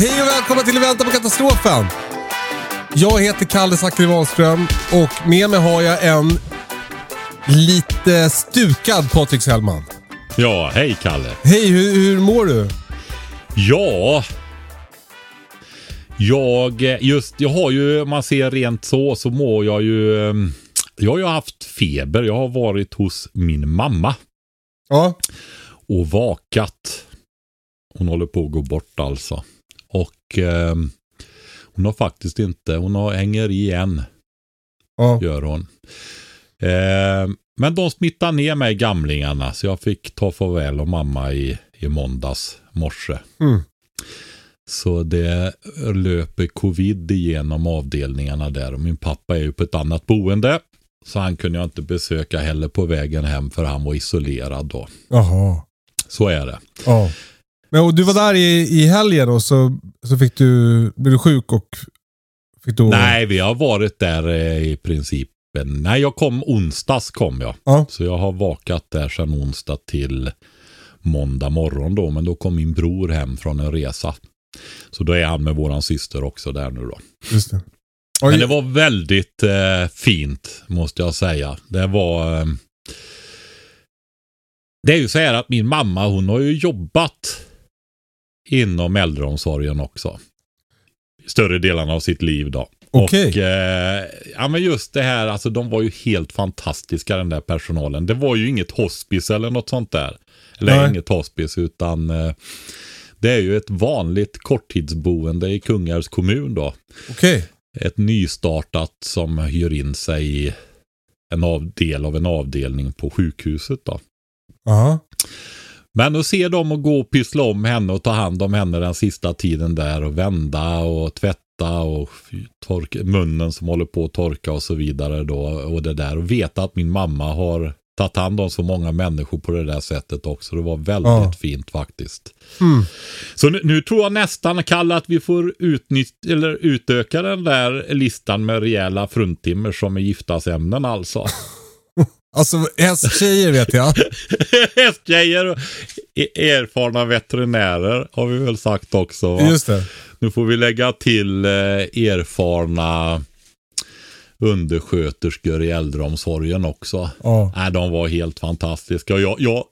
Hej och välkomna till Vänta på katastrofen. Jag heter Kalle Sakrivalström och med mig har jag en lite stukad Patrik Hellman. Ja, hej Kalle. Hej, hur mår du? Ja, jag har ju, man ser rent så mår jag ju. Jag har ju haft feber. Jag har varit hos min mamma. Ja. Och vakat. Hon håller på att gå bort alltså. Och hon har faktiskt inte. Hon har hänger igen. Ja. Gör hon. Men de smittar ner mig, gamlingarna. Så jag fick ta farväl av mamma i måndags morse. Mm. Så det löper covid igenom avdelningarna där. Och min pappa är ju på ett annat boende. Så han kunde jag inte besöka heller på vägen hem för han var isolerad då. Jaha. Så är det. Ja. Men och du var där i helgen och så blev du sjuk och fick du... Nej, vi har varit där i princip. Nej, jag kom onsdags kom jag. Ja. Så jag har vakat där sedan onsdag till måndag morgon då. Men då kom min bror hem från en resa. Så då är han med våran syster också där nu då. Just det. Men det var väldigt fint, måste jag säga. Det var... det är ju så här att min mamma, hon har ju jobbat inom äldreomsorgen också. Större delen av sitt liv då. Okay. Och ja, men just det här, alltså de var ju helt fantastiska, den där personalen. Det var ju inget hospice eller något sånt där. Eller inget hospice, utan... det är ju ett vanligt korttidsboende i Kungärs kommun då. Okej. Ett nystartat som hyr in sig i en del av en avdelning på sjukhuset då. Aha. Men att se dem och gå och pyssla om henne och ta hand om henne den sista tiden där och vända och tvätta och torka munnen som håller på att torka och så vidare då och det där och veta att min mamma har tagit hand om så många människor på det där sättet också. Det var väldigt fint faktiskt. Mm. Så nu tror jag nästan, Kalle, att vi får utöka den där listan med rejäla fruntimmer som är giftasämnen alltså. Alltså hästtjejer vet jag. Hästtjejer och erfarna veterinärer har vi väl sagt också. Va? Just det. Nu får vi lägga till erfarna... undersköterskor i äldreomsorgen också. Ja. Nej, de var helt fantastiska.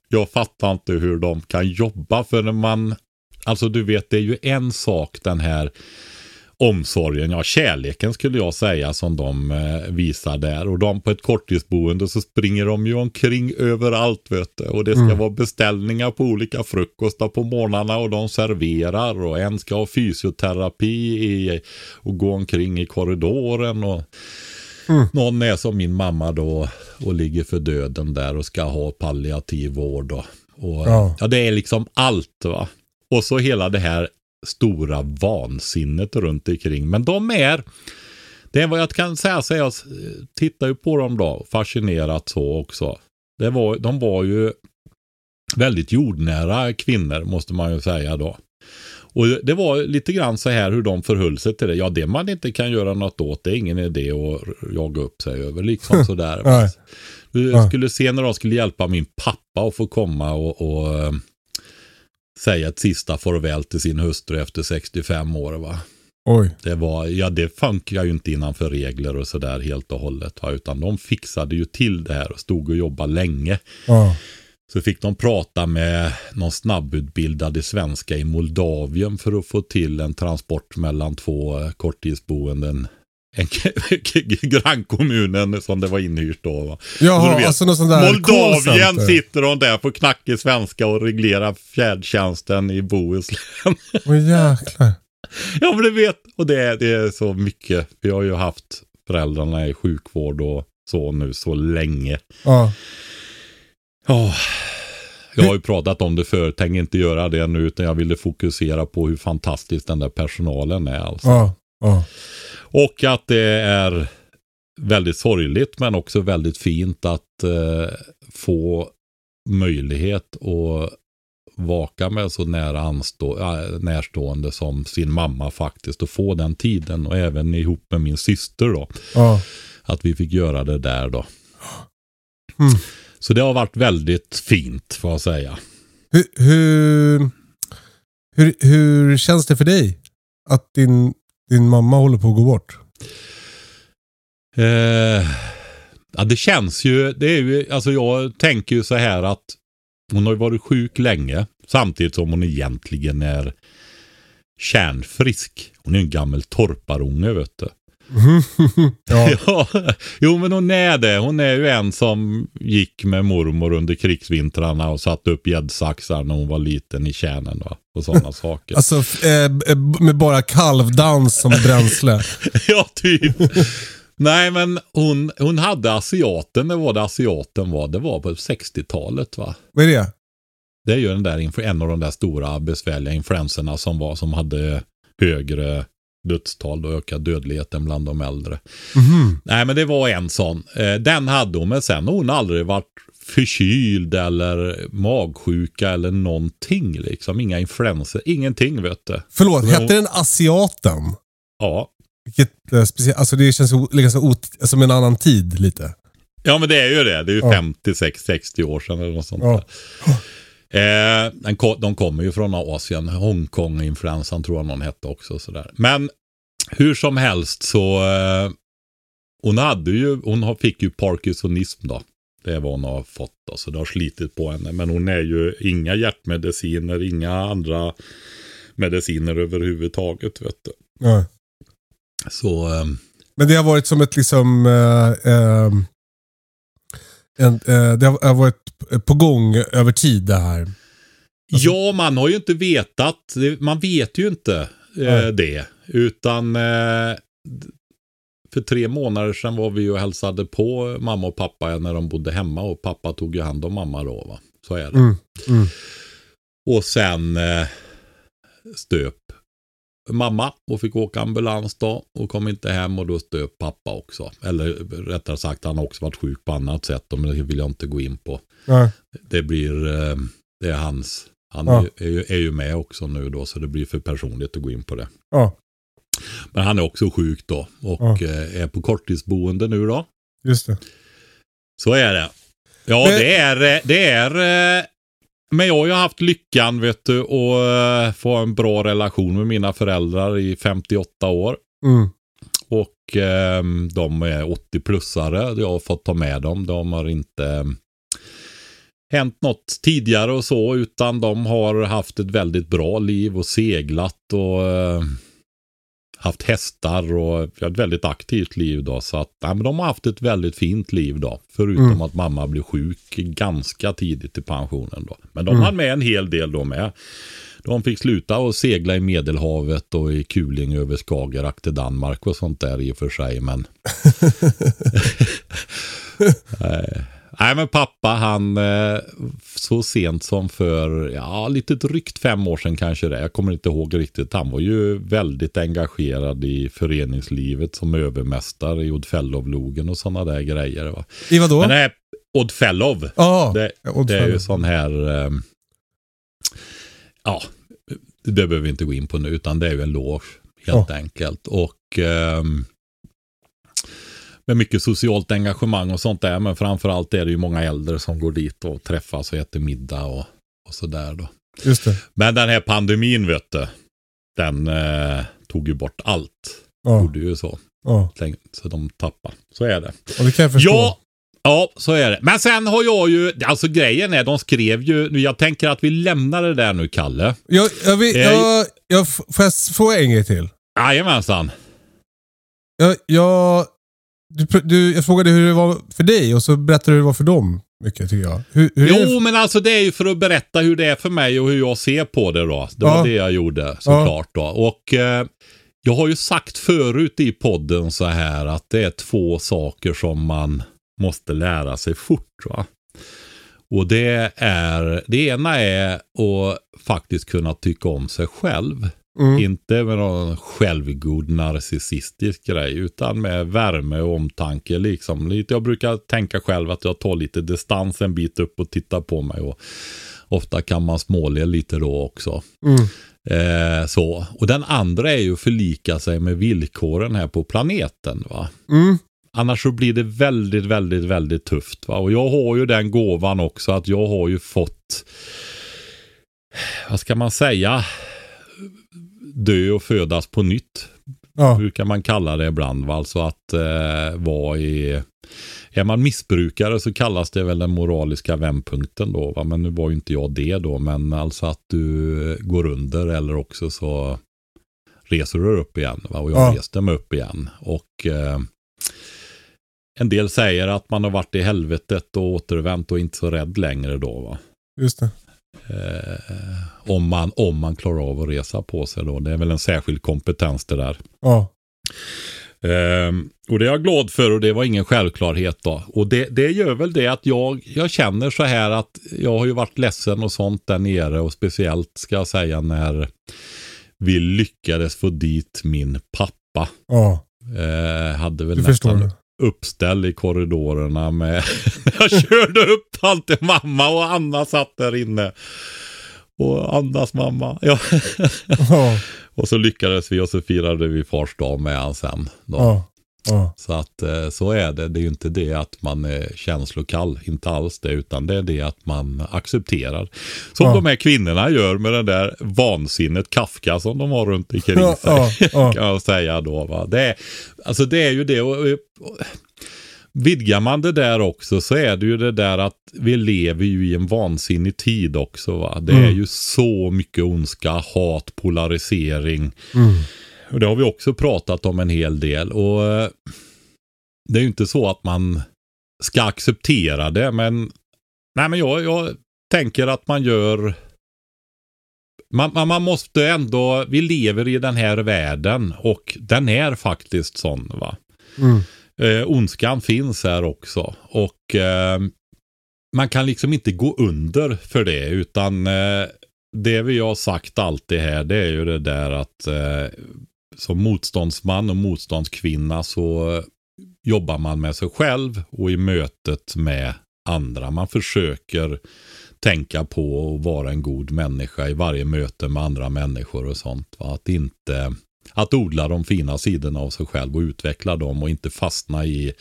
Jag fattar inte hur de kan jobba för när man... Alltså du vet, det är ju en sak den här omsorgen, ja kärleken skulle jag säga som de visar där. Och de på ett korttidsboende så springer de ju omkring överallt vet du. Och det ska vara beställningar på olika frukostar på morgnarna och de serverar och en ska ha fysioterapi och gå omkring i korridoren och någon är som min mamma då och ligger för döden där och ska ha palliativ vård och ja, det är liksom allt va. Och så hela det här stora vansinnet runt omkring. Men de är, det är vad jag kan säga, så jag tittar ju på dem då, fascinerat så också. De var ju väldigt jordnära kvinnor måste man ju säga då. Och det var lite grann så här hur de förhöll sig till det. Ja, det man inte kan göra något åt, det är ingen idé att jaga upp sig över liksom sådär. Du skulle se när de skulle hjälpa min pappa att få komma och säga ett sista farväl till sin hustru efter 65 år va. Oj. Det var, ja det funkar ju inte innanför regler och sådär helt och hållet va? Utan de fixade ju till det här och stod och jobbade länge. Så fick de prata med någon snabbutbildad i svenska i Moldavien för att få till en transport mellan två korttidsboenden. En grannkommunen som det var inhyrt då. Va? Jaha, vet, alltså någon sån där Moldavien sitter de där på knackig svenska och reglerar fjärdtjänsten i Bohuslän. Åh jäklar. Ja men du vet, och det är så mycket. Vi har ju haft föräldrarna i sjukvård och så nu så länge. Ja. Oh, jag har ju pratat om det förr, tänker inte göra det nu utan jag ville fokusera på hur fantastisk den där personalen är alltså. Och att det är väldigt sorgligt men också väldigt fint att få möjlighet att vaka med så nära närstående som sin mamma faktiskt och få den tiden och även ihop med min syster då. Att vi fick göra det där då. Så det har varit väldigt fint får jag säga. Hur känns det för dig att din mamma håller på att gå bort? Ja, det känns ju, det är ju alltså jag tänker ju så här att hon har ju varit sjuk länge samtidigt som hon egentligen är kärnfrisk. Hon är en gammal torparunge vet du. Ja. Jo men hon är det. Hon är ju en som gick med mormor under krigsvintrarna och satte upp gäddsaxar när hon var liten i kärnen va? Och sådana saker. Alltså med bara kalvdans som bränsle. Ja typ. Nej men hon hade asiaten. Det var det asiaten var. Det var på 60-talet va? Vad är det? Det är ju den där, en av de där stora besvärliga influenserna som hade högre dödstal och ökad dödligheten bland de äldre. Nej men det var en sån. Den hade hon men sen hon aldrig varit förkyld eller magsjuka eller någonting liksom. Inga influenser, ingenting vet du. Förlåt, hette den asiaten? Ja. Vilket speciellt, alltså det känns som en annan tid lite. Ja men det är ju det. Det är ju 50-60 år sedan eller något sånt där. De kommer ju från Asien, Hongkong-influensan tror jag någon hette också sådär. Men hur som helst så hon fick ju parkinsonism då. Det var hon har fått då, så det har slitit på henne. Men hon är ju inga hjärtmediciner, inga andra mediciner överhuvudtaget vet du. Ja. Så, men det har varit som ett liksom det har varit på gång över tid det här. Alltså... Ja, man har ju inte vetat. Man vet ju inte det. Utan för 3 månader sedan var vi ju och hälsade på mamma och pappa när de bodde hemma. Och pappa tog ju hand om mamma då va? Så är det. Och sen stöp mamma och fick åka ambulans då och kom inte hem och då stöp pappa också. Eller rättare sagt han har också varit sjuk på annat sätt och det vill jag inte gå in på. Nej. Det är hans. Han är ju med också nu då så det blir för personligt att gå in på det. Ja. Men han är också sjuk då och är på korttidsboende nu då. Just det. Så är det. Ja men... det är men jag har ju haft lyckan vet du att få en bra relation med mina föräldrar i 58 år. Och de är 80-plussare. Jag har fått ta med dem. De har inte hänt något tidigare och så utan de har haft ett väldigt bra liv och seglat och haft hästar och ett väldigt aktivt liv då så att men de har haft ett väldigt fint liv då förutom att mamma blev sjuk ganska tidigt i pensionen då men de hade med en hel del då med. De fick sluta och segla i Medelhavet och i kuling över Skagerrak till Danmark och sånt där i och för sig men nej men pappa han så sent som för lite drygt 5 år sedan kanske det. Jag kommer inte ihåg riktigt. Han var ju väldigt engagerad i föreningslivet som övermästare i Oddfellow-logen och sådana där grejer va. I vadå? Men det är Oddfellow. Det är ju sån här det behöver vi inte gå in på nu utan det är ju en loge helt enkelt och med mycket socialt engagemang och sånt där. Men framförallt är det ju många äldre som går dit och träffas och äter middag och sådär då. Just det. Men den här pandemin vet du. Den tog ju bort allt. Gjorde ju så. Så de tappade. Så är det. Och det kan jag förstå. Ja, Ja, så är det. Men sen har jag ju, alltså grejen är, de skrev ju, nu jag tänker att vi lämnar det där nu, Kalle. Jag får en grej till. Jajamensan. Jag frågade hur det var för dig och så berättade du hur det var för dem mycket, tycker jag. Hur men alltså det är ju för att berätta hur det är för mig och hur jag ser på det då. Det var det jag gjorde såklart då. Och jag har ju sagt förut i podden så här att det är två saker som man måste lära sig fort, va? Och det ena är att faktiskt kunna tycka om sig själv. Inte med någon självgod narcissistisk grej, utan med värme och omtanke liksom. Jag brukar tänka själv att jag tar lite distans en bit upp och tittar på mig, och ofta kan man småle lite då också. Så. Och den andra är ju att förlika sig med villkoren här på planeten, va? Annars så blir det väldigt, väldigt, väldigt tufft, va? Och jag har ju den gåvan också att jag har ju fått, vad ska man säga, dö och födas på nytt. Hur kan man kalla det ibland, va? Alltså att vara i... Är man missbrukare så kallas det väl den moraliska vändpunkten då, va? Men nu var ju inte jag det då, men alltså att du går under, eller också så reser du upp igen, va? Och jag reste mig upp igen. Och... en del säger att man har varit i helvetet och återvänt och inte så rädd längre då, va? Just det. Om man klarar av att resa på sig då. Det är väl en särskild kompetens det där. Ja. Och det är jag glad för, och det var ingen självklarhet då. Och det gör väl det att jag känner så här att jag har ju varit ledsen och sånt där nere, och speciellt ska jag säga när vi lyckades få dit min pappa. Ja. Hade väl nästan uppställ i korridorerna med jag körde upp allt till mamma, och Anna satt där inne, och Annas mamma och så lyckades vi, och så firade vi fars dag med han sen då. Så att så är det är ju inte det att man är känslokall, inte alls det, utan det är det att man accepterar, som de här kvinnorna gör med den där vansinnet Kafka som de har runt omkring sig, kan jag säga då, va? Alltså det är ju det, och vidgar man det där också så är det ju det där att vi lever ju i en vansinnig tid också, va? Det är ju så mycket ondska, hat, polarisering. Och det har vi också pratat om en hel del, och det är ju inte så att man ska acceptera det, men jag tänker att man gör man måste ändå, vi lever i den här världen och den är faktiskt sån, va? Ondskan finns här också, och man kan liksom inte gå under för det, utan det vi har sagt alltid här, det är ju det där att som motståndsman och motståndskvinna så jobbar man med sig själv och i mötet med andra. Man försöker tänka på att vara en god människa i varje möte med andra människor och sånt. Va? Att odla de fina sidorna av sig själv och utveckla dem, och inte fastna i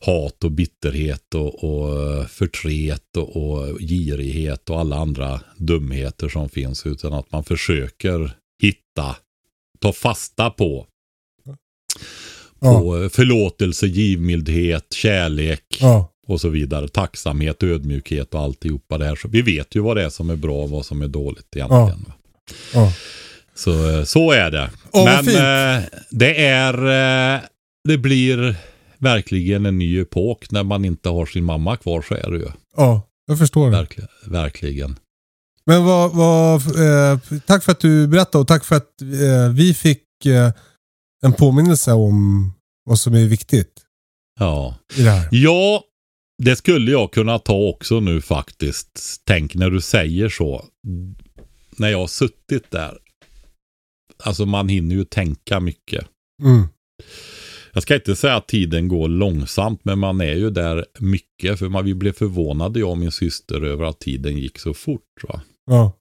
hat och bitterhet och förtret och girighet och alla andra dumheter som finns, utan att man försöker ta fasta på förlåtelse, givmildhet, kärlek och så vidare, tacksamhet, ödmjukhet och alltihopa det här. Så vi vet ju vad det är som är bra och vad som är dåligt egentligen. Så är det. Men det blir verkligen en ny epok när man inte har sin mamma kvar, så är det ju. Ja, jag förstår det. Verkligen. Men tack för att du berättade, och tack för att vi fick en påminnelse om vad som är viktigt. Ja. I det här. Ja. Det skulle jag kunna ta också nu faktiskt. Tänk när du säger så. När jag har suttit där. Alltså man hinner ju tänka mycket. Jag ska inte säga att tiden går långsamt, men man är ju där mycket. För vi blev förvånade, jag och min syster, över att tiden gick så fort, va? Ja.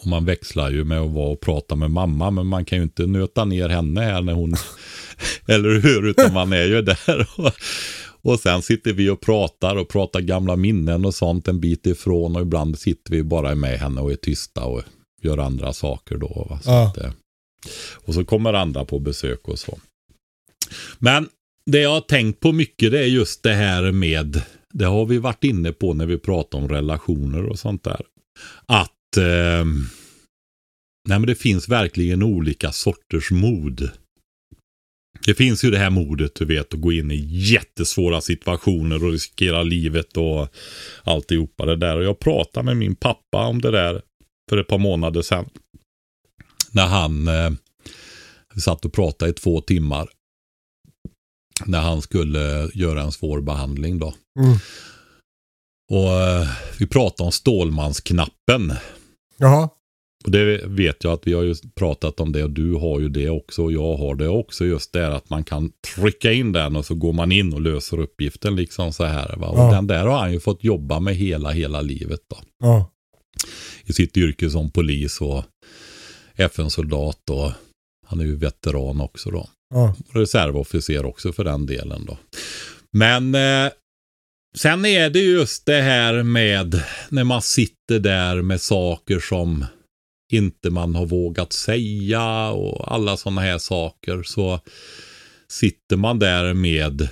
Och man växlar ju med att vara och prata med mamma, men man kan ju inte nöta ner henne här när hon eller hur, utan man är ju där. Och sen sitter vi och pratar gamla minnen och sånt en bit ifrån, och ibland sitter vi bara med henne och är tysta och gör andra saker då, va? Så att, och så kommer andra på besök och så. Men det jag har tänkt på mycket, det är just det här med, det har vi varit inne på när vi pratar om relationer och sånt där. Att nej, men det finns verkligen olika sorters mod. Det finns ju det här modet, du vet, att gå in i jättesvåra situationer och riskera livet och alltihopa det där. Och jag pratade med min pappa om det där för ett par månader sedan. När han satt och pratade i 2 timmar. När han skulle göra en svår behandling då. Mm. Och vi pratade om Stålmans-knappen. Jaha. Och det vet jag att vi har ju pratat om det, och du har ju det också och jag har det också, just det att man kan trycka in den och så går man in och löser uppgiften liksom så här, va? Och ja, den där har han ju fått jobba med hela livet då. Ja. I sitt yrke som polis och FN-soldat, och han är ju veteran också då. Ja. Reservofficer också för den delen då. Men sen är det just det här med när man sitter där med saker som inte man har vågat säga och alla sådana här saker, så sitter man där med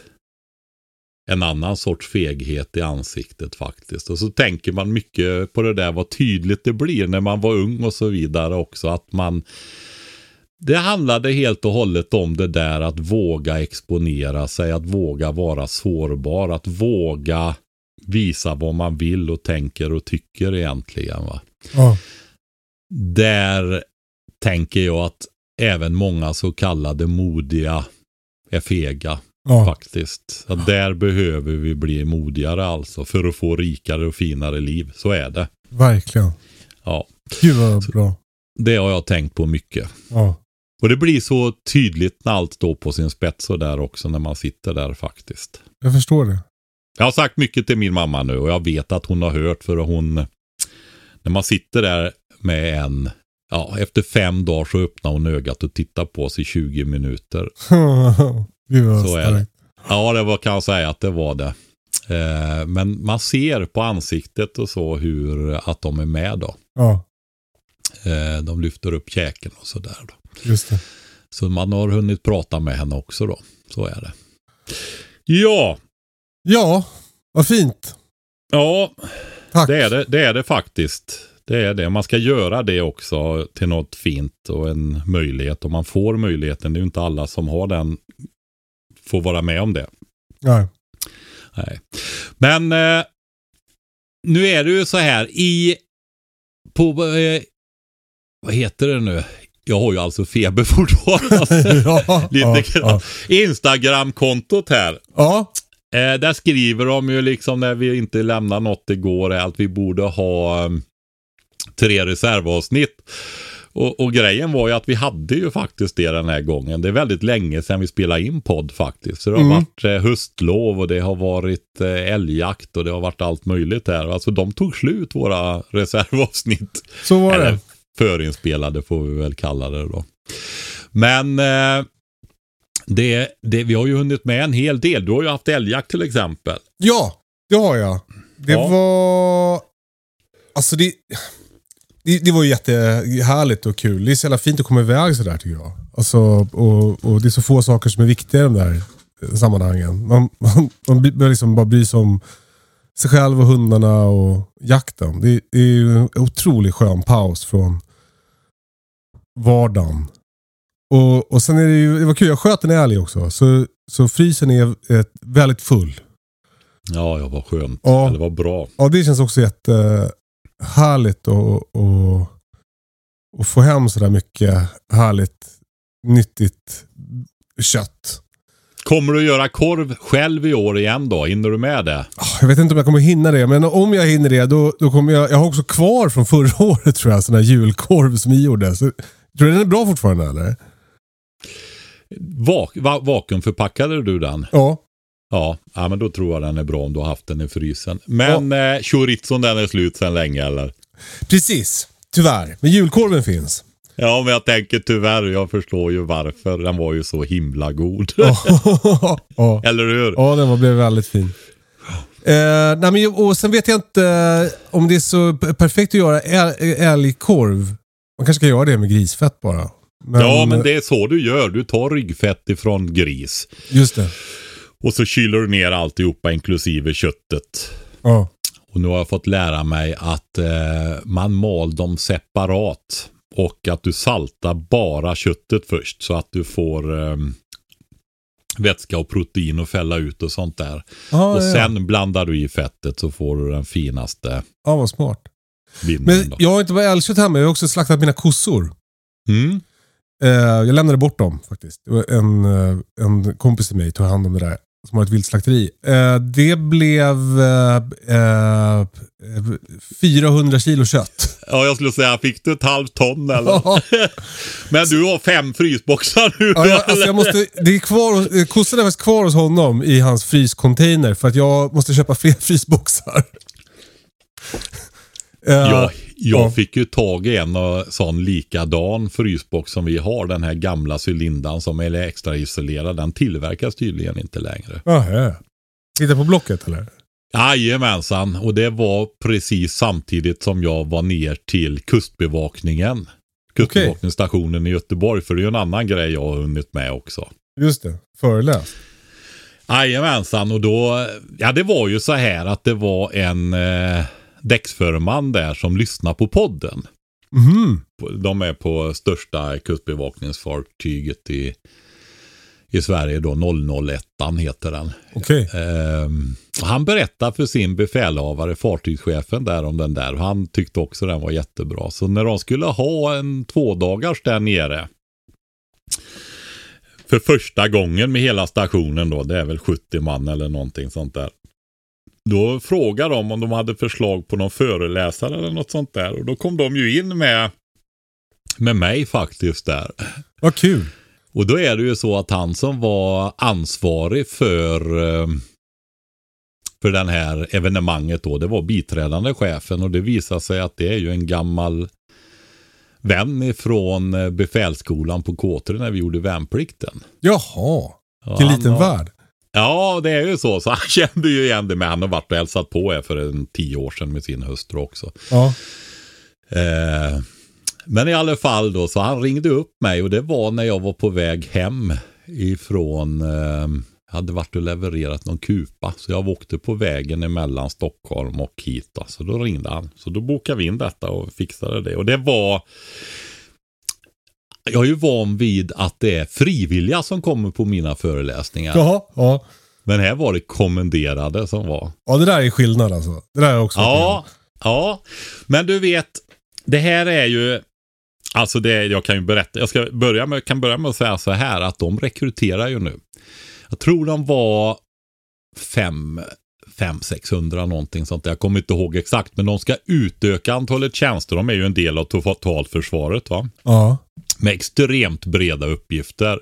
en annan sorts feghet i ansiktet faktiskt. Och så tänker man mycket på det där, vad tydligt det blir när man var ung och så vidare också, att man, det handlade helt och hållet om det där att våga exponera sig, att våga vara sårbar, att våga visa vad man vill och tänker och tycker egentligen, va? Ja. Där tänker jag att även många så kallade modiga är fega, ja, faktiskt. Att där behöver vi bli modigare alltså för att få rikare och finare liv. Så är det. Verkligen. Ja. Gud vad bra. Det har jag tänkt på mycket. Ja. Och det blir så tydligt när allt står på sin spets och där också när man sitter där faktiskt. Jag förstår det. Jag har sagt mycket till min mamma nu och jag vet att hon har hört, för hon, när man sitter där med en, ja, efter 5 dagar så öppnar hon ögat och tittar på sig 20 minuter. Så är det. Ja, det var, kan jag säga att det var det. Men man ser på ansiktet och så hur att de är med då. Ja. De lyfter upp käken och så där då. Just det. Så man har hunnit prata med henne också då. Så är det. Ja. Ja, vad fint. Ja, tack. Det är det faktiskt. Det är det. Man ska göra det också till något fint och en möjlighet. Och man får möjligheten. Det är ju inte alla som har den, får vara med om det. Nej. Nej. Men nu är det ju så här i, på, vad heter det nu? Jag har ju alltså feber fortfarande. Ja, lite ja. Instagram-kontot här. Ja. Där skriver de ju liksom, när vi inte lämnar något igår, att vi borde ha 3 reservavsnitt. Och grejen var ju att vi hade ju faktiskt det den här gången. Det är väldigt länge sedan vi spelade in podd faktiskt. Så det har varit höstlov och det har varit älgjakt och det har varit allt möjligt här. Alltså de tog slut, våra reservavsnitt. Så var det. Eller förinspelade får vi väl kalla det då. Men vi har ju hunnit med en hel del. Du har ju haft älgjakt till exempel. Ja, det har jag. Det var... Alltså det var ju jättehärligt och kul. Det är så jävla fint att komma iväg sådär tycker jag. Alltså, och det är så få saker som är viktiga i de där sammanhangen. Man börjar liksom bara bry sig om sig själv och hundarna och jakten. Det är ju en otroligt skön paus från vardagen. Och sen är det ju, det var kul, jag sköt en älg också. Så frysen är väldigt full. Ja, det var skönt. Ja, det var bra. Ja, det känns också härligt och få hem sådär mycket härligt, nyttigt kött. Kommer du göra korv själv i år igen då? Hinner du med det? Jag vet inte om jag kommer hinna det, men om jag hinner det då kommer jag har också kvar från förra året tror jag, sån här julkorv som vi gjorde. Så, tror du den är bra fortfarande eller? Vakuumförpackade du den? Ja. Ja, men då tror jag den är bra om du har haft den i frysen. Men chorizon, den är slut sedan länge, eller? Precis, tyvärr. Men julkorven finns. Ja, men jag tänker tyvärr. Jag förstår ju varför. Den var ju så himla god. Eller hur? Ja, den blev väldigt fin. Nej, men, och sen vet jag inte om det är så perfekt att göra älgkorv. Man kanske kan göra det med grisfett bara. Men... Ja, men det är så du gör. Du tar ryggfett ifrån gris. Just det. Och så kyler du ner alltihopa inklusive köttet. Ja. Och nu har jag fått lära mig att man mal dem separat. Och att du saltar bara köttet först. Så att du får vätska och protein och fälla ut och sånt där. Ah, och sen blandar du i fettet så får du den finaste. Ja, ah, vad smart. Men då. Jag har inte bara älgkött hemma. Jag har också slaktat mina kossor. Mm. Jag lämnade bort dem faktiskt. En kompis till mig tog hand om det där. Som har ett viltslakteri. Det blev 400 kilo kött. Ja, jag skulle säga, fick du ett halvt ton eller? Men du har 5 frysboxar nu. Ja, alltså jag måste, det är kvar, kossan är faktiskt kvar hos honom i hans fryscontainer för att jag måste köpa fler frysboxar. Jag fick ju tag i en sån likadan frysbox som vi har. Den här gamla cylindan som är extra isolerad. Den tillverkas tydligen inte längre. Jaha. Titta på Blocket eller? Jajamensan. Och det var precis samtidigt som jag var ner till kustbevakningen. Kustbevakningsstationen i Göteborg. För det är ju en annan grej jag har hunnit med också. Just det. Föreläst. Jajamensan. Och då... Ja, det var ju så här att det var en... däcksförman där som lyssnar på podden. Mm. De är på största kustbevakningsfartyget i Sverige då, 001 heter den. Okej. Han berättar för sin befälhavare, fartygschefen där, om den där. Han tyckte också den var jättebra. Så när de skulle ha en 2 dagars där nere för första gången med hela stationen då, det är väl 70 man eller någonting sånt där. Då frågade de om de hade förslag på någon föreläsare eller något sånt där. Och då kom de ju in med mig faktiskt där. Vad kul! Och då är det ju så att han som var ansvarig för den här evenemanget då, det var biträdande chefen. Och det visar sig att det är ju en gammal vän ifrån befälskolan på Kåter när vi gjorde värnplikten. Jaha, till liten värld. Ja, det är ju så. Så han kände ju igen det, men han har varit och hälsat på er för 10 år sedan med sin hustru också. Ja. Men i alla fall då, så han ringde upp mig och det var när jag var på väg hem ifrån, hade varit och levererat någon kupa. Så jag åkte på vägen emellan Stockholm och hit då. Så då ringde han. Så då bokade vi in detta och fixade det. Och det var... Jag är ju van vid att det är frivilliga som kommer på mina föreläsningar. Jaha, ja. Men här var det kommenderade som var. Ja, det där är skillnad alltså. Det där är också. Ja, ja. Men du vet, det här är ju... Alltså det jag kan ju berätta. Jag ska börja med att säga så här att de rekryterar ju nu. Jag tror de var 500-600 någonting sånt. Jag kommer inte ihåg exakt, men de ska utöka antalet tjänster. De är ju en del av totalförsvaret, va? Ja. Med extremt breda uppgifter.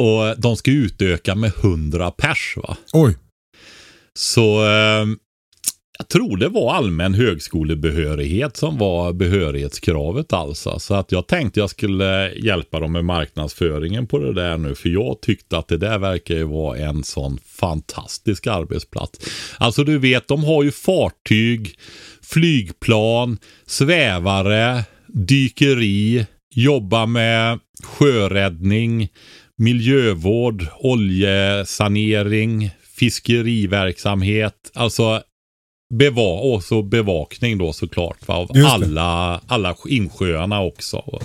Och de ska utöka med 100 pers, va? Oj. Så jag tror det var allmän högskolebehörighet som var behörighetskravet alltså. Så att jag tänkte jag skulle hjälpa dem med marknadsföringen på det där nu. För jag tyckte att det där verkar ju vara en sån fantastisk arbetsplats. Alltså du vet, de har ju fartyg, flygplan, svävare, dykeri, jobba med sjöräddning, miljövård, oljesanering, fiskeriverksamhet. Alltså... och så bevakning då såklart, va? Av alla insjöarna också, va?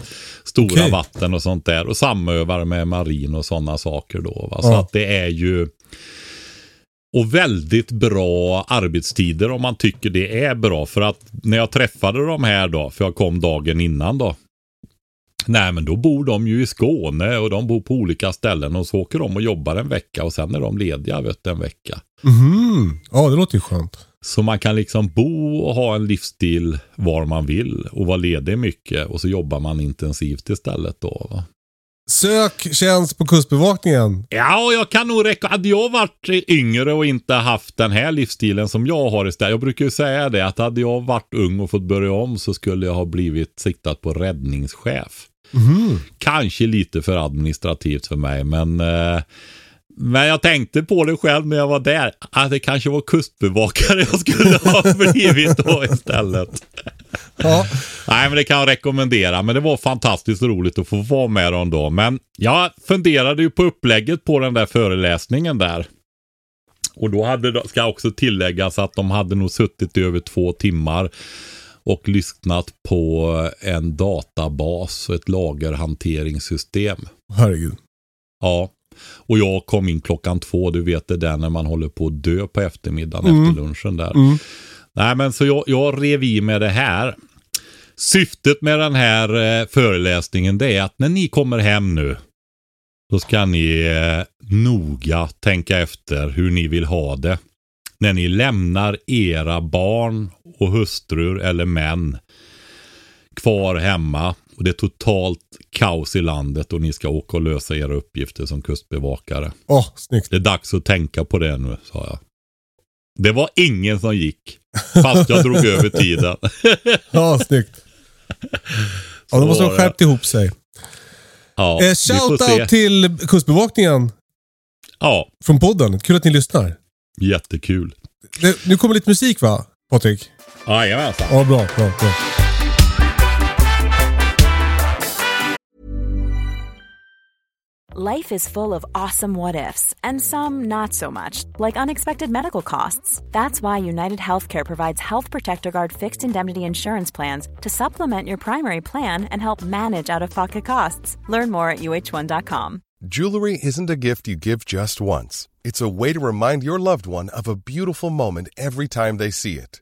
Stora vatten och sånt där, och samövar med marin och sådana saker då, va? Så att det är ju och väldigt bra arbetstider om man tycker det är bra, för att när jag träffade dem här då, för jag kom dagen innan då. Nej, men då bor de ju i Skåne och de bor på olika ställen och så åker de och jobbar en vecka och sen är de lediga, vet du, en vecka. Mm. Ja, det låter ju skönt. Så man kan liksom bo och ha en livsstil var man vill och vara ledig mycket och så jobbar man intensivt istället då, va? Sök tjänst på kustbevakningen. Ja, och jag kan nog hade jag varit yngre och inte haft den här livsstilen som jag har istället. Jag brukar ju säga det, att hade jag varit ung och fått börja om så skulle jag ha blivit siktad på räddningschef. Mm. Kanske lite för administrativt för mig, men jag tänkte på det själv när jag var där, att det kanske var kustbevakare jag skulle ha blivit då istället. Ja. Nej, men det kan jag rekommendera. Men det var fantastiskt roligt att få vara med dem då. Men jag funderade ju på upplägget på den där föreläsningen där. Och då hade, ska också tilläggas att de hade nog suttit i över 2 timmar och lyssnat på en databas och ett lagerhanteringssystem. Herregud. Ja. Och jag kom in 14:00, du vet det där när man håller på att dö på eftermiddagen efter lunchen där. Mm. Nej, men så jag rev i med det här. Syftet med den här föreläsningen, det är att när ni kommer hem nu, då ska ni noga tänka efter hur ni vill ha det. När ni lämnar era barn och hustrur eller män kvar hemma. Och det är totalt kaos i landet och ni ska åka och lösa era uppgifter som kustbevakare. Åh, snyggt. Det är dags att tänka på det nu, sa jag. Det var ingen som gick. Fast jag drog över tiden. Ja, snyggt. Ja, de måste ha skärpt ihop sig. Ja, shoutout till kustbevakningen. Ja. Från podden. Kul att ni lyssnar. Jättekul. Nu kommer lite musik, va, Patrik? Ja, jajamensan. Ja, bra. Life is full of awesome what-ifs, and some not so much, like unexpected medical costs. That's why UnitedHealthcare provides Health Protector Guard fixed indemnity insurance plans to supplement your primary plan and help manage out-of-pocket costs. Learn more at uh1.com. Jewelry isn't a gift you give just once. It's a way to remind your loved one of a beautiful moment every time they see it.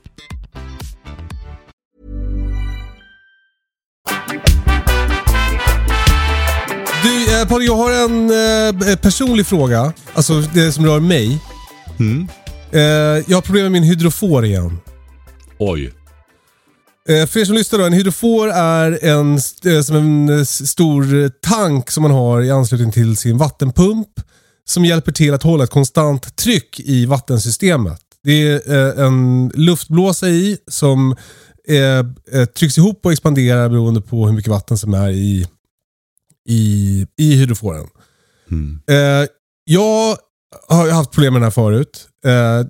Du, Paul, jag har en personlig fråga. Alltså det som rör mig. Mm. Jag har problem med min hydrofor igen. Oj. För er som lyssnar då, en hydrofor är som en stor tank som man har i anslutning till sin vattenpump. Som hjälper till att hålla ett konstant tryck i vattensystemet. Det är en luftblåsa i som trycks ihop och expanderar beroende på hur mycket vatten som är i hydroforen. Jag har haft problem med den här förut.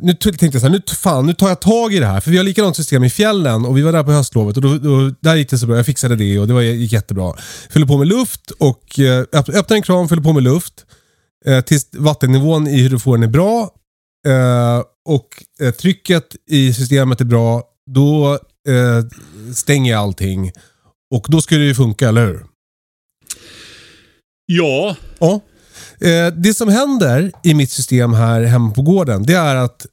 Nu tänkte jag så här, nu tar jag tag i det här. För vi har likadant system i fjällen och vi var där på höstlovet och då där gick det så bra. Jag fixade det och gick jättebra. Fyllde på med luft och öppnade en kran, fyllde på med luft tills vattennivån i hydroforen är bra och trycket i systemet är bra. Då stänger jag allting och då skulle det ju funka, eller hur? Ja. Ja. Det som händer i mitt system här hemma på gården, det är att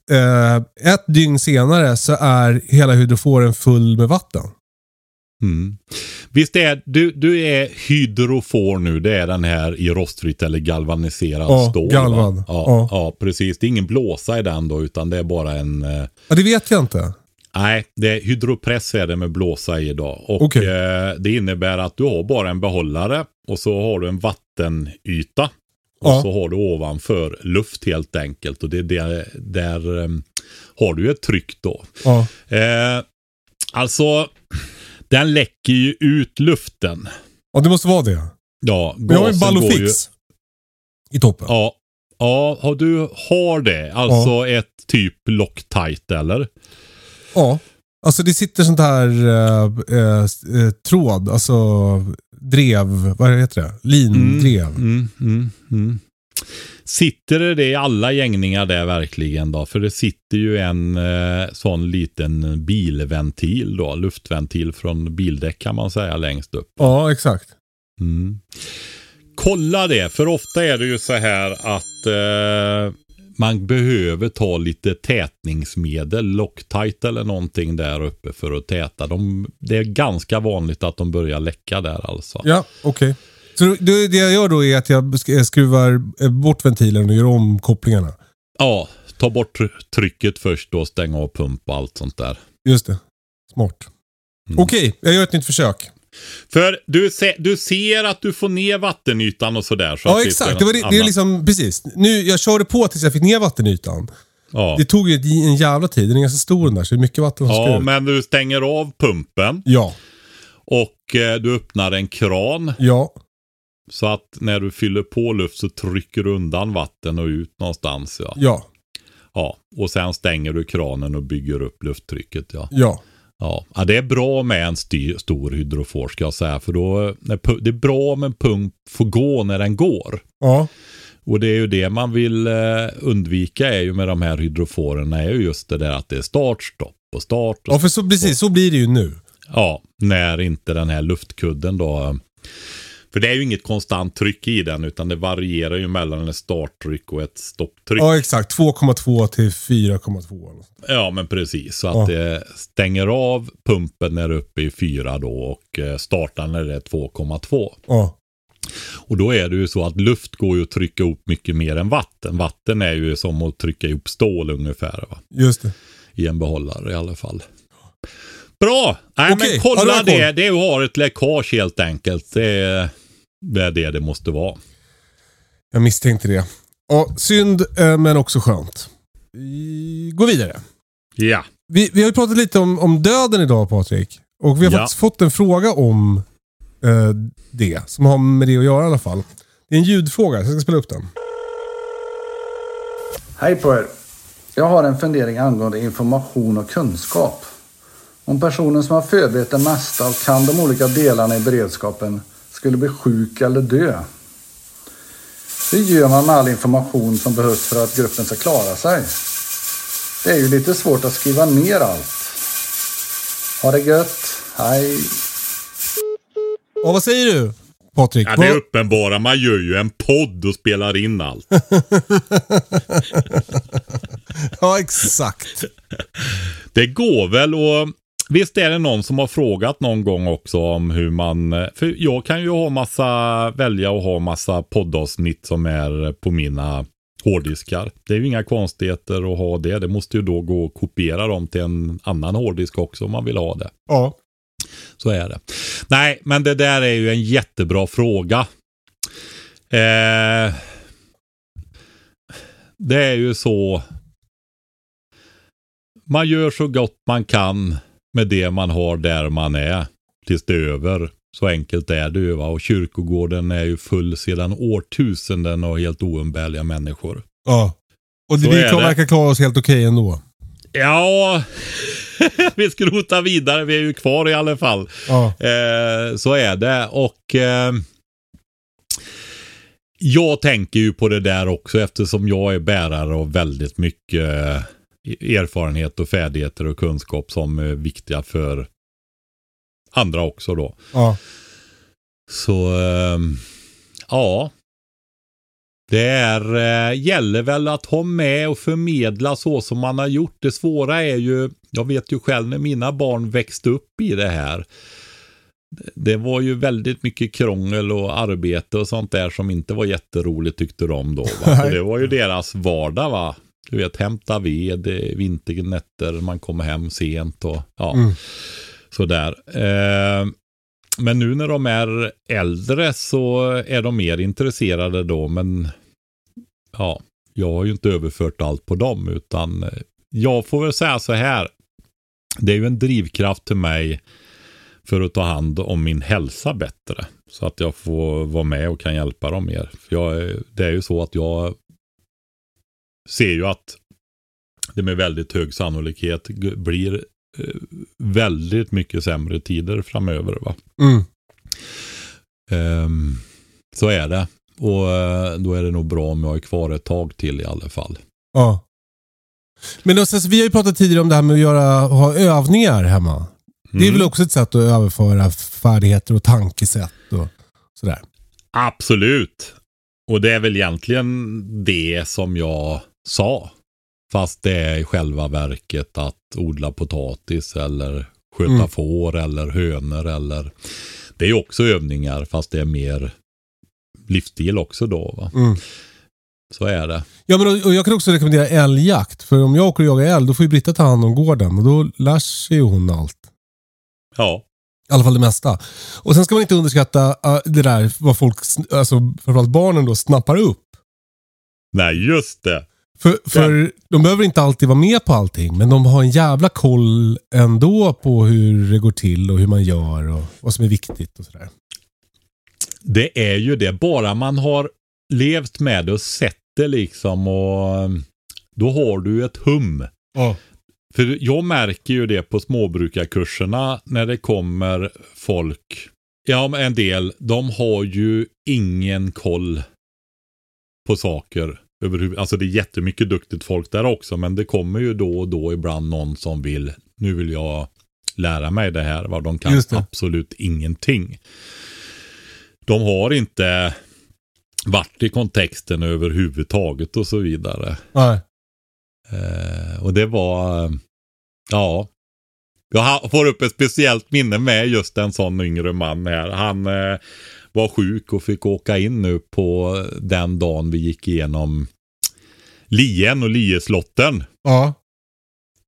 ett dygn senare så är hela hydroforen full med vatten. Mm. Visst är du är hydrofor nu, det är den här i rostfritt eller galvaniserad stål. Galvan. Ja, precis. Det är ingen blåsa i den då, utan det är bara en... Ja, det vet jag inte. Nej, det är hydropress är det med blåsa i idag. Och okay. Det innebär att du har bara en behållare och så har du en vattenyta och så har du ovanför luft helt enkelt. Och det är där har du ett tryck då. Ja. Alltså, den läcker ju ut luften. Ja, det måste vara det. Ja, men jag har en ballofix i toppen. Ja, du har det. Alltså ett typ Loctite eller... Ja, alltså det sitter sånt här tråd, alltså drev, vad heter det? Lindrev. Sitter det i alla gängningar där verkligen då? För det sitter ju en sån liten bilventil då, luftventil från bildäck kan man säga längst upp. Ja, exakt. Kolla det, för ofta är det ju så här att man behöver ta lite tätningsmedel, Loctite eller någonting där uppe för att täta. Det är ganska vanligt att de börjar läcka där alltså. Ja, okej. Så det jag gör då är att jag skruvar bort ventilen och gör om kopplingarna? Ja, ta bort trycket först då, stänga av pump och allt sånt där. Just det, smart. Mm. Okej, jag gör ett nytt försök. För du ser att du får ner vattenytan och sådär. Så ja, exakt. Det är liksom, precis. Nu, jag körde på tills jag fick ner vattenytan. Ja. Det tog ju en jävla tid. Den är ganska stor den där, så det är mycket vatten som ska ut. Ja, men du stänger av pumpen. Ja. Och du öppnar en kran. Ja. Så att när du fyller på luft så trycker du undan vatten och ut någonstans. Ja. Ja. Ja. Och sen stänger du kranen och bygger upp lufttrycket. Ja. Ja. Ja, det är bra med en stor hydrofor ska jag säga, för då det är bra om en pump får gå när den går. Ja. Och det är ju det man vill undvika är ju med de här hydroforerna är ju just det där att det är startstopp och start. Och ja, för så precis så blir det ju nu. Ja, när inte den här luftkudden då, för det är ju inget konstant tryck i den utan det varierar ju mellan ett starttryck och ett stopptryck. Ja, exakt. 2,2 till 4,2. Ja, men precis. Så att det stänger av pumpen när det är uppe i 4 då och startar när det är 2,2. Ja. Och då är det ju så att luft går ju att trycka upp mycket mer än vatten. Vatten är ju som att trycka upp stål ungefär, va? Just det. I en behållare i alla fall. Bra! Nej, okej, men kolla ja, det. Det har ett läckage helt enkelt. Det är det måste vara. Jag misstänkte det. Ja, synd men också skönt. Gå vidare. Ja. Vi har ju pratat lite om döden idag, Patrik. Och vi har faktiskt fått en fråga om det. Som har med det att göra i alla fall. Det är en ljudfråga, så jag ska spela upp den. Hej på er. Jag har en fundering angående information och kunskap. Om personen som har förberett det mesta och kan de olika delarna i beredskapen skulle bli sjuk eller dö. Hur gör man med all information som behövs för att gruppen ska klara sig? Det är ju lite svårt att skriva ner allt. Ha det gött. Hej. Och vad säger du, Patrik? Ja, det är uppenbara. Man gör ju en podd och spelar in allt. Ja, exakt. Det går väl och... Visst är det någon som har frågat någon gång också om hur man... För jag kan ju välja att ha massa poddavsnitt som är på mina hårddiskar. Det är ju inga konstigheter att ha det. Det måste ju då gå och kopiera dem till en annan hårddisk också om man vill ha det. Ja. Så är det. Nej, men det där är ju en jättebra fråga. Det är ju så... Man gör så gott man kan... med det man har där man är tills det är över. Så enkelt är det ju, va? Och kyrkogården är ju full sedan årtusenden och helt oumbärliga människor. Ja. Och det verkar klara oss helt okej ändå. Ja. Vi skrotar vidare. Vi är ju kvar i alla fall. Ja. Så är det. Och jag tänker ju på det där också eftersom jag är bärare av väldigt mycket... erfarenhet och färdigheter och kunskap som är viktiga för andra också då. Ja. Så ja. Det gäller väl att ha med och förmedla så som man har gjort. Det svåra är ju, jag vet ju själv när mina barn växte upp i det här. Det var ju väldigt mycket krångel och arbete och sånt där som inte var jätteroligt tyckte de då. Va? Och det var ju deras vardag, va? Du vet, hämta ved, vinternätter, man kommer hem sent och ja, sådär. Men nu när de är äldre så är de mer intresserade då, men ja, jag har ju inte överfört allt på dem utan jag får väl säga så här, det är ju en drivkraft till mig för att ta hand om min hälsa bättre så att jag får vara med och kan hjälpa dem mer. För det är ju så att jag ser ju att det med väldigt hög sannolikhet blir väldigt mycket sämre tider framöver, va? Mm. Så är det. Och då är det nog bra om jag är kvar ett tag till i alla fall. Ja. Men då, så, vi har ju pratat tidigare om det här med att ha övningar hemma. Det är väl också ett sätt att överföra färdigheter och tankesätt och sådär. Absolut. Och det är väl egentligen det som jag sa. Fast det är i själva verket att odla potatis eller sköta får eller hönor eller... Det är också övningar fast det är mer livsstil också då, va? Mm. Så är det. Ja, men och jag kan också rekommendera älgjakt. För om jag åker och jagar älg, då får ju Britta ta hand om gården. Och då lär sig ju hon allt. Ja. I alla fall det mesta. Och sen ska man inte underskatta det där vad folk, alltså framförallt barnen då, snappar upp. Nej, just det. För de behöver inte alltid vara med på allting. Men de har en jävla koll ändå på hur det går till och hur man gör och vad som är viktigt och sådär. Det är ju det. Bara man har levt med det och sett det liksom, och då har du ett hum. Ja. För jag märker ju det på småbrukarkurserna när det kommer folk. Ja, en del. De har ju ingen koll på saker. Alltså det är jättemycket duktigt folk där också, men det kommer ju då och då ibland någon som vill, nu vill jag lära mig det här, vad de kan absolut ingenting. De har inte varit i kontexten överhuvudtaget och så vidare. Nej. Och det var, ja, jag får upp ett speciellt minne med just en sån yngre man här. Han var sjuk och fick åka in nu på den dagen vi gick igenom Lien och Lieslotten. Ja.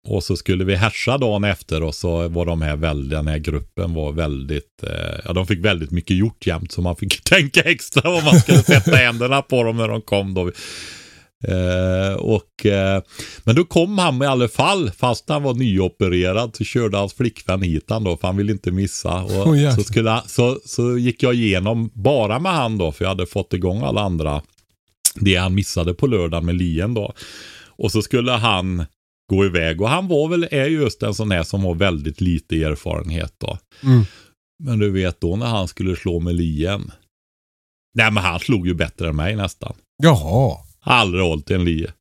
Och så skulle vi härsa dagen efter, och så var den här gruppen var väldigt, ja, de fick väldigt mycket gjort jämt, så man fick tänka extra vad man skulle sätta händerna på dem när de kom då. Men då kom han i alla fall, fast han var nyopererad, så körde hans flickvän hit han då, för han ville inte missa, och så gick jag igenom bara med han då, för jag hade fått igång alla andra det han missade på lördagen med Lien då, och så skulle han gå iväg, och han var väl just en sån här som har väldigt lite erfarenhet då. Men du vet då när han skulle slå med Lien, nej men han slog ju bättre än mig nästan. Jaha. Aldrig hållit en lie.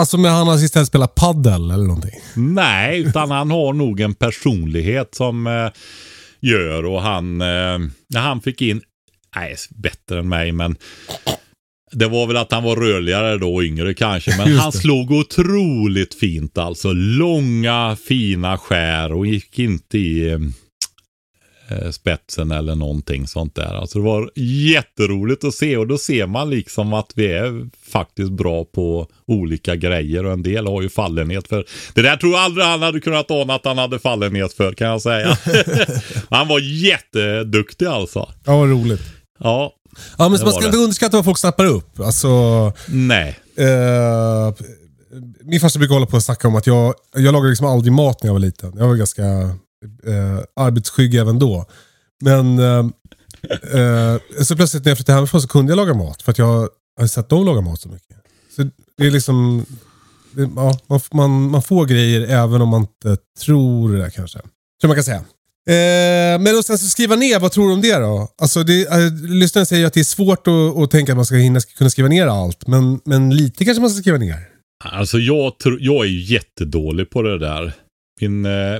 Alltså men han har istället spelat paddel eller någonting? Nej, utan han har nog en personlighet som gör, och han när han fick in, nej, bättre än mig, men det var väl att han var rörligare då, yngre kanske, men han slog otroligt fint, alltså långa fina skär, och gick inte i spetsen eller någonting sånt där. Alltså det var jätteroligt att se, och då ser man liksom att vi är faktiskt bra på olika grejer, och en del har ju fallenhet för. Det där tror jag aldrig han hade kunnat ana att han hade fallenhet för, kan jag säga. Han var jätteduktig alltså. Ja, vad roligt. Ja. Ja, men man ska inte underskatta vad folk snappar upp. Alltså, nej. Min farsa brukar hålla på och snacka om att jag lagade liksom aldrig mat när jag var liten. Jag var ganska arbetsskygg även då. Men så plötsligt när jag flyttade hemifrån så kunde jag laga mat, för att jag har sett dem laga mat så mycket. Så det är liksom man får grejer även om man inte tror det där kanske. Tror man kan säga. Men och sen så skriva ner, vad tror du om det då? Alltså lyssnaren säger ju att det är svårt att tänka att man ska kunna skriva ner allt, men lite kanske man ska skriva ner. Alltså jag är ju jättedålig på det där.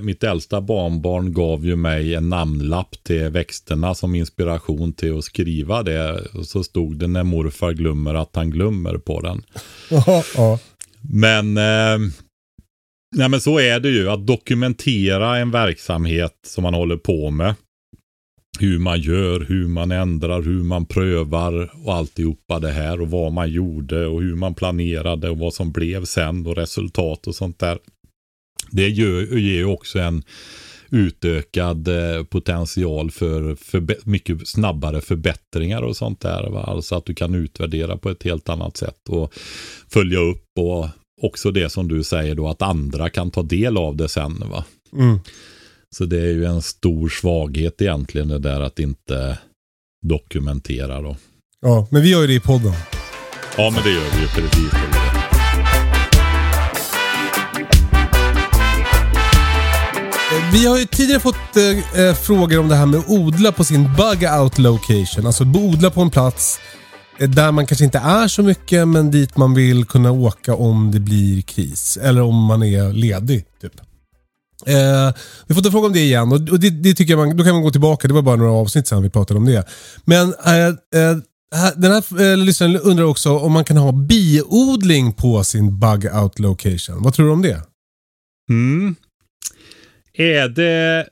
Mitt äldsta barnbarn gav ju mig en namnlapp till växterna som inspiration till att skriva det. Och så stod det när morfar glömmer att han glömmer på den. Men, nej men så är det ju. Att dokumentera en verksamhet som man håller på med. Hur man gör, hur man ändrar, hur man prövar och alltihopa det här. Och vad man gjorde och hur man planerade och vad som blev sen och resultat och sånt där. Det ger ju också en utökad potential för mycket snabbare förbättringar och sånt där. Va? Alltså att du kan utvärdera på ett helt annat sätt och följa upp, och också det som du säger då, att andra kan ta del av det sen. Va? Mm. Så det är ju en stor svaghet egentligen, det där att inte dokumentera då. Ja, men vi gör ju det i podden. Ja, men det gör vi ju precis. Vi har ju tidigare fått frågor om det här med att odla på sin bug-out location. Alltså odla på en plats där man kanske inte är så mycket, men dit man vill kunna åka om det blir kris. Eller om man är ledig, typ. Vi får ta fråga om det igen. Och det tycker jag då kan man gå tillbaka. Det var bara några avsnitt sedan vi pratade om det. Men Den här lyssnaren undrar också om man kan ha biodling på sin bug-out location. Vad tror du om det? Är det...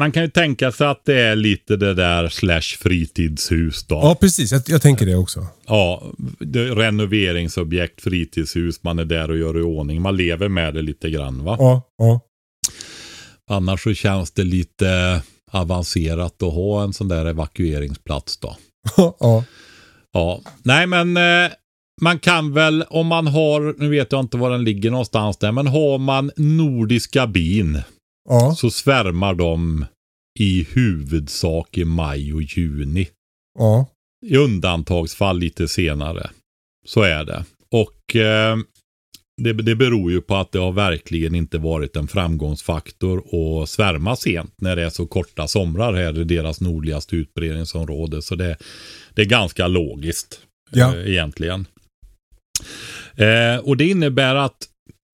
Man kan ju tänka sig att det är lite det där slash fritidshus då. Ja, precis. Jag tänker det också. Ja, det renoveringsobjekt, fritidshus. Man är där och gör i ordning. Man lever med det lite grann, va? Ja, ja. Annars så känns det lite avancerat att ha en sån där evakueringsplats då. Ja. Ja. Nej, men man kan väl, om man har, nu vet jag inte var den ligger någonstans där, men har man nordiska bin... Ja. Så svärmar de i huvudsak i maj och juni. Ja. I undantagsfall lite senare. Så är det. Och det beror ju på att det har verkligen inte varit en framgångsfaktor att svärma sent när det är så korta somrar här i deras nordligaste utbredningsområde. Så det är ganska logiskt egentligen. Och det innebär att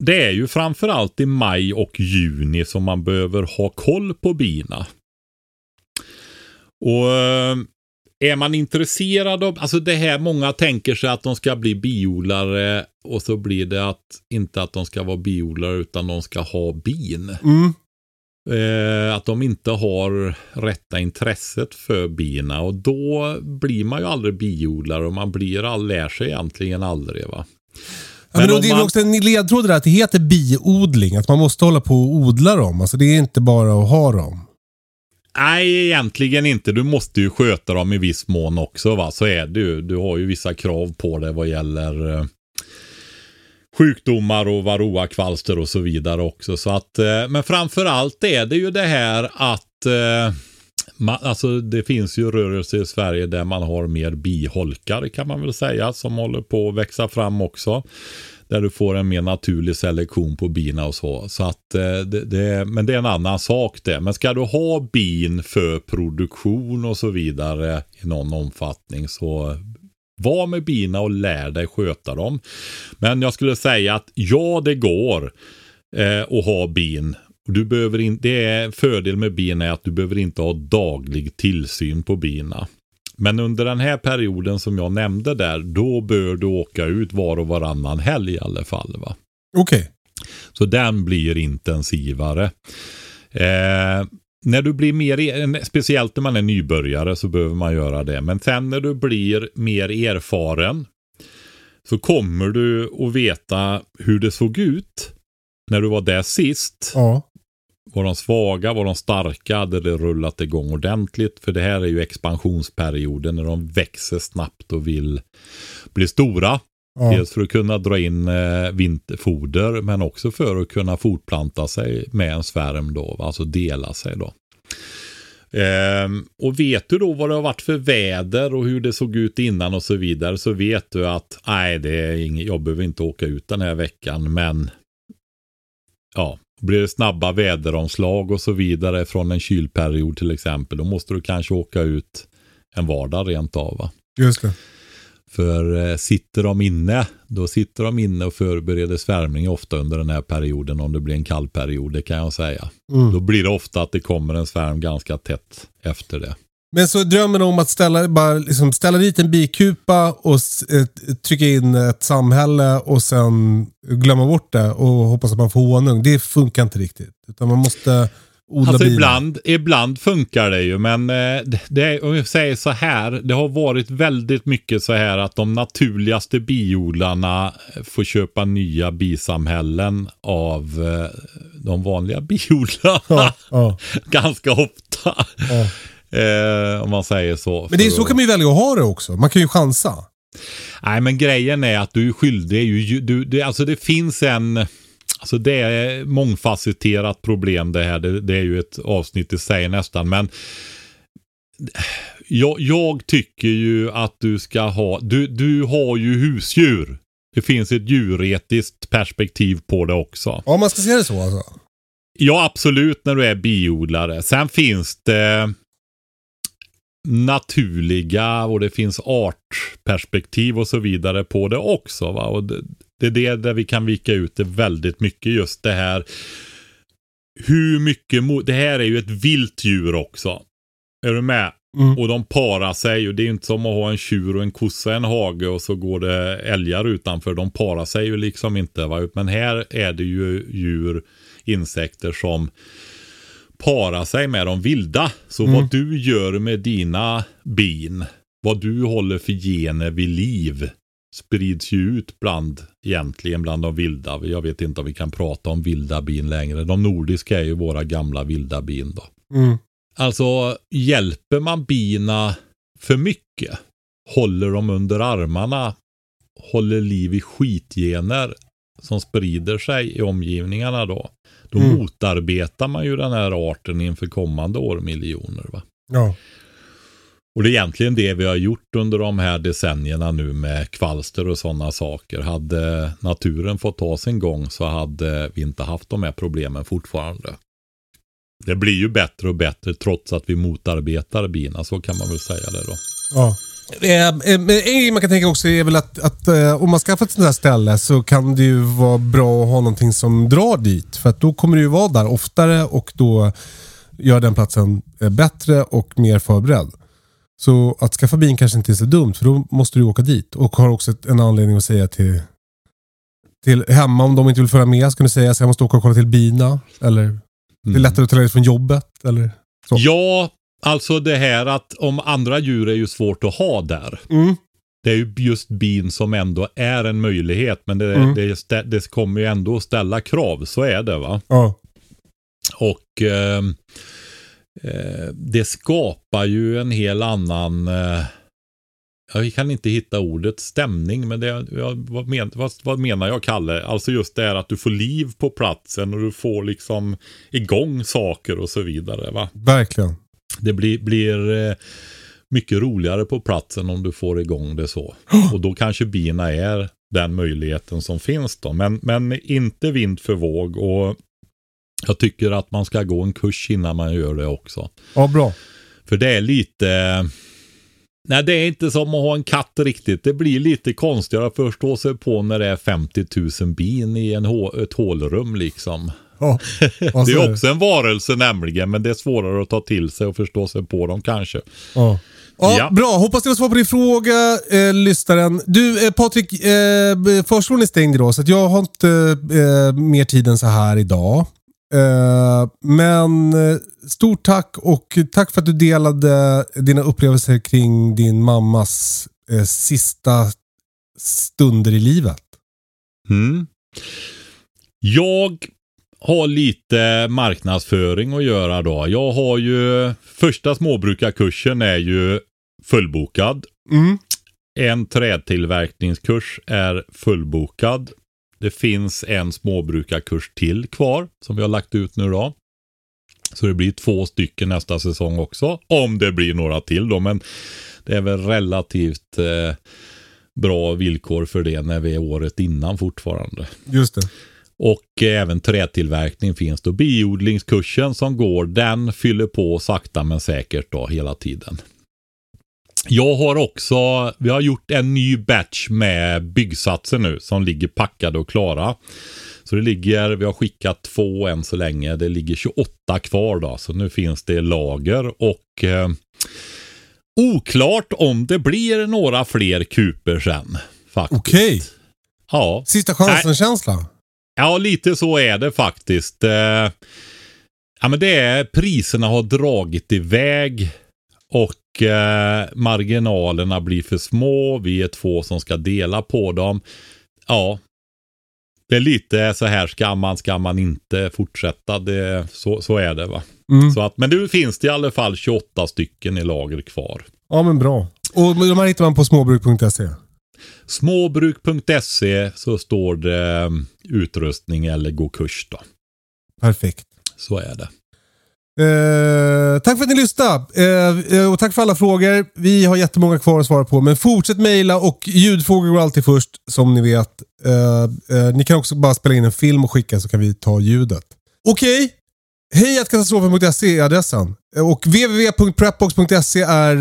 det är ju framförallt i maj och juni som man behöver ha koll på bina. Och är man intresserad av... Alltså det här, många tänker sig att de ska bli biodlare och så blir det att inte att de ska vara biodlare utan de ska ha bin. Mm. Att de inte har rätta intresset för bina och då blir man ju aldrig biodlare och man lär sig egentligen aldrig, va? Men ja, men det är också en ledtråd där att det heter biodling. Att man måste hålla på och odla dem. Alltså det är inte bara att ha dem. Nej, egentligen inte. Du måste ju sköta dem i viss mån också, va? Så är det ju. Du har ju vissa krav på det vad gäller sjukdomar och varroakvalster och så vidare också. Så att, men framförallt är det ju det här att alltså det finns ju rörelse i Sverige där man har mer biholkar kan man väl säga som håller på att växa fram också. Där du får en mer naturlig selektion på bina och så. Så att men det är en annan sak det. Men ska du ha bin för produktion och så vidare i någon omfattning så var med bina och lär dig sköta dem. Men jag skulle säga att ja, det går att ha bin. Du behöver det är fördel med bina är att du behöver inte ha daglig tillsyn på bina. Men under den här perioden som jag nämnde där, då bör du åka ut var och varannan helg i alla fall, va? Okej. Så den blir intensivare. När du blir mer, speciellt när man är nybörjare så behöver man göra det. Men sen när du blir mer erfaren så kommer du att veta hur det såg ut när du var där sist. Ja. Var de svaga, var de starka, hade det rullat igång ordentligt? För det här är ju expansionsperioden när de växer snabbt och vill bli stora. Ja. Dels för att kunna dra in vinterfoder men också för att kunna fortplanta sig med en svärm då, alltså dela sig då. Och vet du då vad det har varit för väder och hur det såg ut innan och så vidare så vet du att nej, det är jag behöver inte åka ut den här veckan men ja, blir det snabba väderomslag och så vidare från en kylperiod till exempel, då måste du kanske åka ut en vardag rent av, va? Just det. För sitter de inne, då sitter de inne och förbereder svärmning ofta under den här perioden om det blir en kall period, det kan jag säga. Mm. Då blir det ofta att det kommer en svärm ganska tätt efter det. Men så drömmen om att ställa dit en bikupa och trycka in ett samhälle och sen glömma bort det och hoppas att man får honung, det funkar inte riktigt. Utan man måste odla alltså ibland funkar det ju, men om jag säger så här, det har varit väldigt mycket så här att de naturligaste biodlarna får köpa nya bisamhällen av de vanliga biodlarna. Ja, ja. Ganska ofta. Ja. Om man säger så. Men det är så kan man ju välja att ha det också. Man kan ju chansa. Nej, men grejen är att du är skyldig ju, alltså det finns alltså det är mångfacetterat problem det här. Det är ju ett avsnitt i sig nästan. Men jag tycker ju att du ska ha du har ju husdjur. Det finns ett djuretiskt perspektiv på det också. Ja, man ska se det så alltså. Ja, absolut när du är biodlare. Sen finns det naturliga och det finns artperspektiv och så vidare på det också, va? Och det är det där vi kan vika ut det väldigt mycket, just det här hur mycket det här är ju ett vilt djur också. Är du med? Och de parar sig, och det är inte som att ha en tjur och en kossa, en hage och så går det älgar utanför. De parar sig ju liksom inte, va? Men här är det ju djur, insekter som parar sig med de vilda. Så vad du gör med dina bin, vad du håller för gener vid liv, sprids ju ut bland de vilda. Jag vet inte om vi kan prata om vilda bin längre. De nordiska är ju våra gamla vilda bin då. Mm. Alltså, hjälper man bina för mycket, håller dem under armarna, håller liv i skitgener som sprider sig i omgivningarna då motarbetar man ju den här arten inför kommande år, miljoner, va? Ja. Och det är egentligen det vi har gjort under de här decennierna nu med kvalster och sådana saker. Hade naturen fått ta sin gång så hade vi inte haft de här problemen fortfarande. Det blir ju bättre och bättre trots att vi motarbetar bina, så kan man väl säga det då. Ja. En grej man kan tänka också är väl att om man skaffar ett sånt här ställe så kan det ju vara bra att ha någonting som drar dit. För att då kommer du ju vara där oftare och då gör den platsen bättre och mer förberedd. Så att skaffa bin kanske inte är så dumt, för då måste du åka dit. Och har också en anledning att säga till hemma om de inte vill föra med, så kan du säga att jag måste åka och kolla till bina. Eller... Det är lättare att ta dig från jobbet, eller så. Ja, alltså det här att om andra djur är ju svårt att ha där. Mm. Det är ju just bin som ändå är en möjlighet, men det kommer ju ändå att ställa krav, så är det, va? Ja. Och det skapar ju en hel annan... Jag kan inte hitta ordet stämning, men vad menar jag, Kalle? Alltså just det här att du får liv på platsen och du får liksom igång saker och så vidare, va? Verkligen. Det blir mycket roligare på platsen om du får igång det så. Och då kanske bina är den möjligheten som finns då. Men inte vind för våg, och jag tycker att man ska gå en kurs innan man gör det också. Ja, bra. För det är lite... Nej, det är inte som att ha en katt riktigt. Det blir lite konstigare att förstå sig på när det är 50 000 bin i ett hålrum liksom. Oh, det är också en varelse nämligen, men det är svårare att ta till sig och förstå sig på dem kanske. Oh. Ja, ja, bra. Hoppas det var svar på din fråga, lyssnaren. Du, Patrik, förskolan är stängd idag, så att jag har inte mer tid än så här idag. Men stort tack, och tack för att du delade dina upplevelser kring din mammas sista stunder i livet. Jag har lite marknadsföring att göra då. Jag har ju första småbrukarkursen är ju fullbokad. En trädtillverkningskurs är fullbokad. Det finns en småbrukarkurs till kvar som vi har lagt ut nu då. Så det blir 2 stycken nästa säsong också. Om det blir några till då. Men det är väl relativt bra villkor för det när vi är året innan fortfarande. Just det. Och även trädtillverkning finns då. Biodlingskursen som går, den fyller på sakta men säkert då hela tiden. Vi har gjort en ny batch med byggsatser nu som ligger packade och klara. Så vi har skickat 2 än så länge. Det ligger 28 kvar då. Så nu finns det lager, och oklart om det blir några fler kuper sen. Faktiskt. Okej. Ja. Sista chansen-känsla. Ja, lite så är det faktiskt. Ja, men det är priserna har dragit iväg. Och marginalerna blir för små. Vi är 2 som ska dela på dem. Ja. Det är lite så här, ska man inte fortsätta. Det, så är det, va? Så att, men nu finns det i alla fall 28 stycken i lager kvar. Ja, men bra. Och de här hittar man på småbruk.se? Småbruk.se, så står det utrustning eller gå kurs då. Perfekt. Så är det. Tack för att ni lyssnade, och tack för alla frågor. Vi har jättemånga kvar att svara på, men fortsätt mejla, och ljudfrågor går alltid först, som ni vet. Ni kan också bara spela in en film och skicka, så kan vi ta ljudet. Okej. hej@katastrofen.se är adressen, och www.prepbox.se är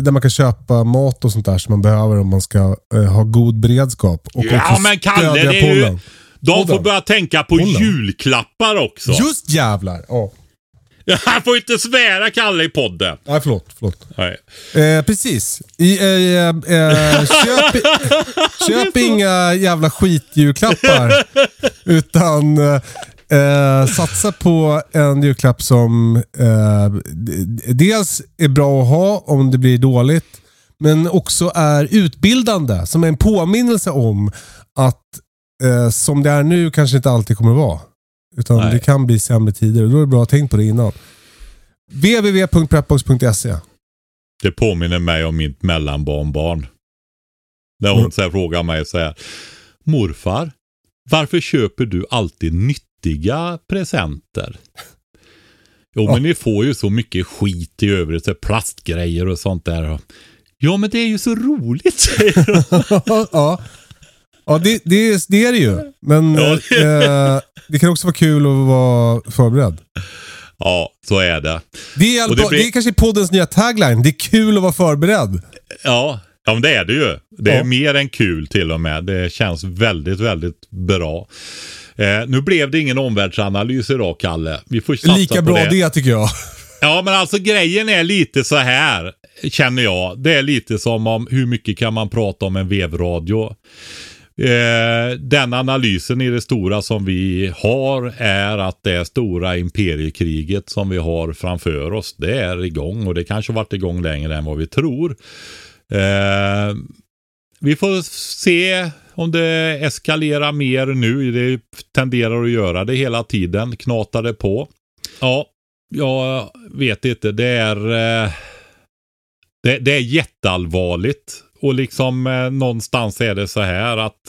där man kan köpa mat och sånt där som man behöver om man ska ha god beredskap. Och ja, men Kalle, det är ju... De får börja tänka på julklappar också. Just jävlar, ja. Jag får inte svära, Kalle, i podden. Nej, förlåt. Nej. Precis. Köp inga jävla skitjulklappar. Utan satsa på en julklapp som dels är bra att ha om det blir dåligt. Men också är utbildande. Som är en påminnelse om att som det är nu kanske inte alltid kommer att vara. Utan nej, det kan bli sämre tider. Och då är det bra att tänka på det innan. www.prepbox.se. Det påminner mig om mitt mellanbarnbarn. När hon så här frågar mig så här: morfar, varför köper du alltid nyttiga presenter? Jo, men ni får ju så mycket skit i övrigt. Så plastgrejer och sånt där. Ja, men det är ju så roligt, säger hon. Ja, det är det ju. Men det kan också vara kul att vara förberedd. Ja, så är det. Det är kanske poddens nya tagline. Det är kul att vara förberedd. Ja, men det är det ju. Det är mer än kul till och med. Det känns väldigt, väldigt bra. Nu blev det ingen omvärldsanalys idag, Kalle. Vi får satsa lika på bra det, tycker jag. Ja, men alltså grejen är lite så här, känner jag. Det är lite som om hur mycket kan man prata om en vevradio. Den analysen i det stora som vi har är att det stora imperiekriget som vi har framför oss, det är igång, och det kanske varit igång längre än vad vi tror. Vi får se om det eskalerar mer nu. Det tenderar att göra det hela tiden, knatar det på. Ja, jag vet inte. Det är jätteallvarligt. Och liksom någonstans är det så här att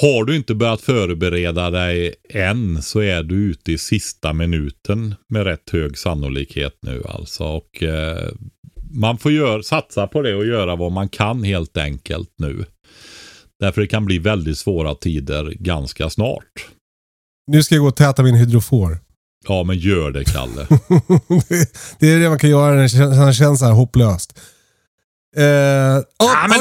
har du inte börjat förbereda dig än, så är du ute i sista minuten med rätt hög sannolikhet nu alltså. Och man får satsa på det och göra vad man kan helt enkelt nu. Därför det kan bli väldigt svåra tider ganska snart. Nu ska jag gå och täta min hydrofor. Ja, men gör det, Kalle. Det är det man kan göra när det känns så här hopplöst. Men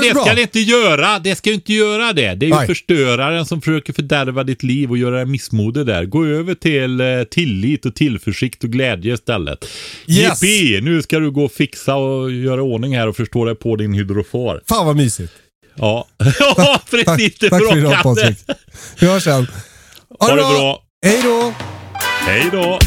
det ska det inte göra. Det ska ju inte göra det. Det är ju förstöraren som försöker fördärva ditt liv och göra en missmode där. Gå över till tillit och tillförsikt och glädje istället. Yes. Yippie, nu ska du gå och fixa och göra ordning här och förstå dig på din hydrofor. Fan vad mysigt. Ja, precis. Tack för idag, Patrik. Vi hörs sen. Ha det bra. Hej då. Hej då.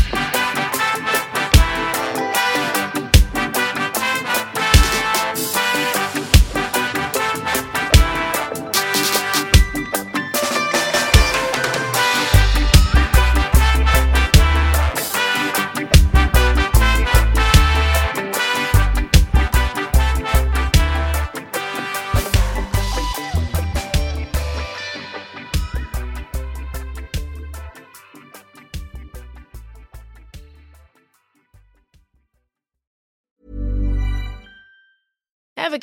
Ever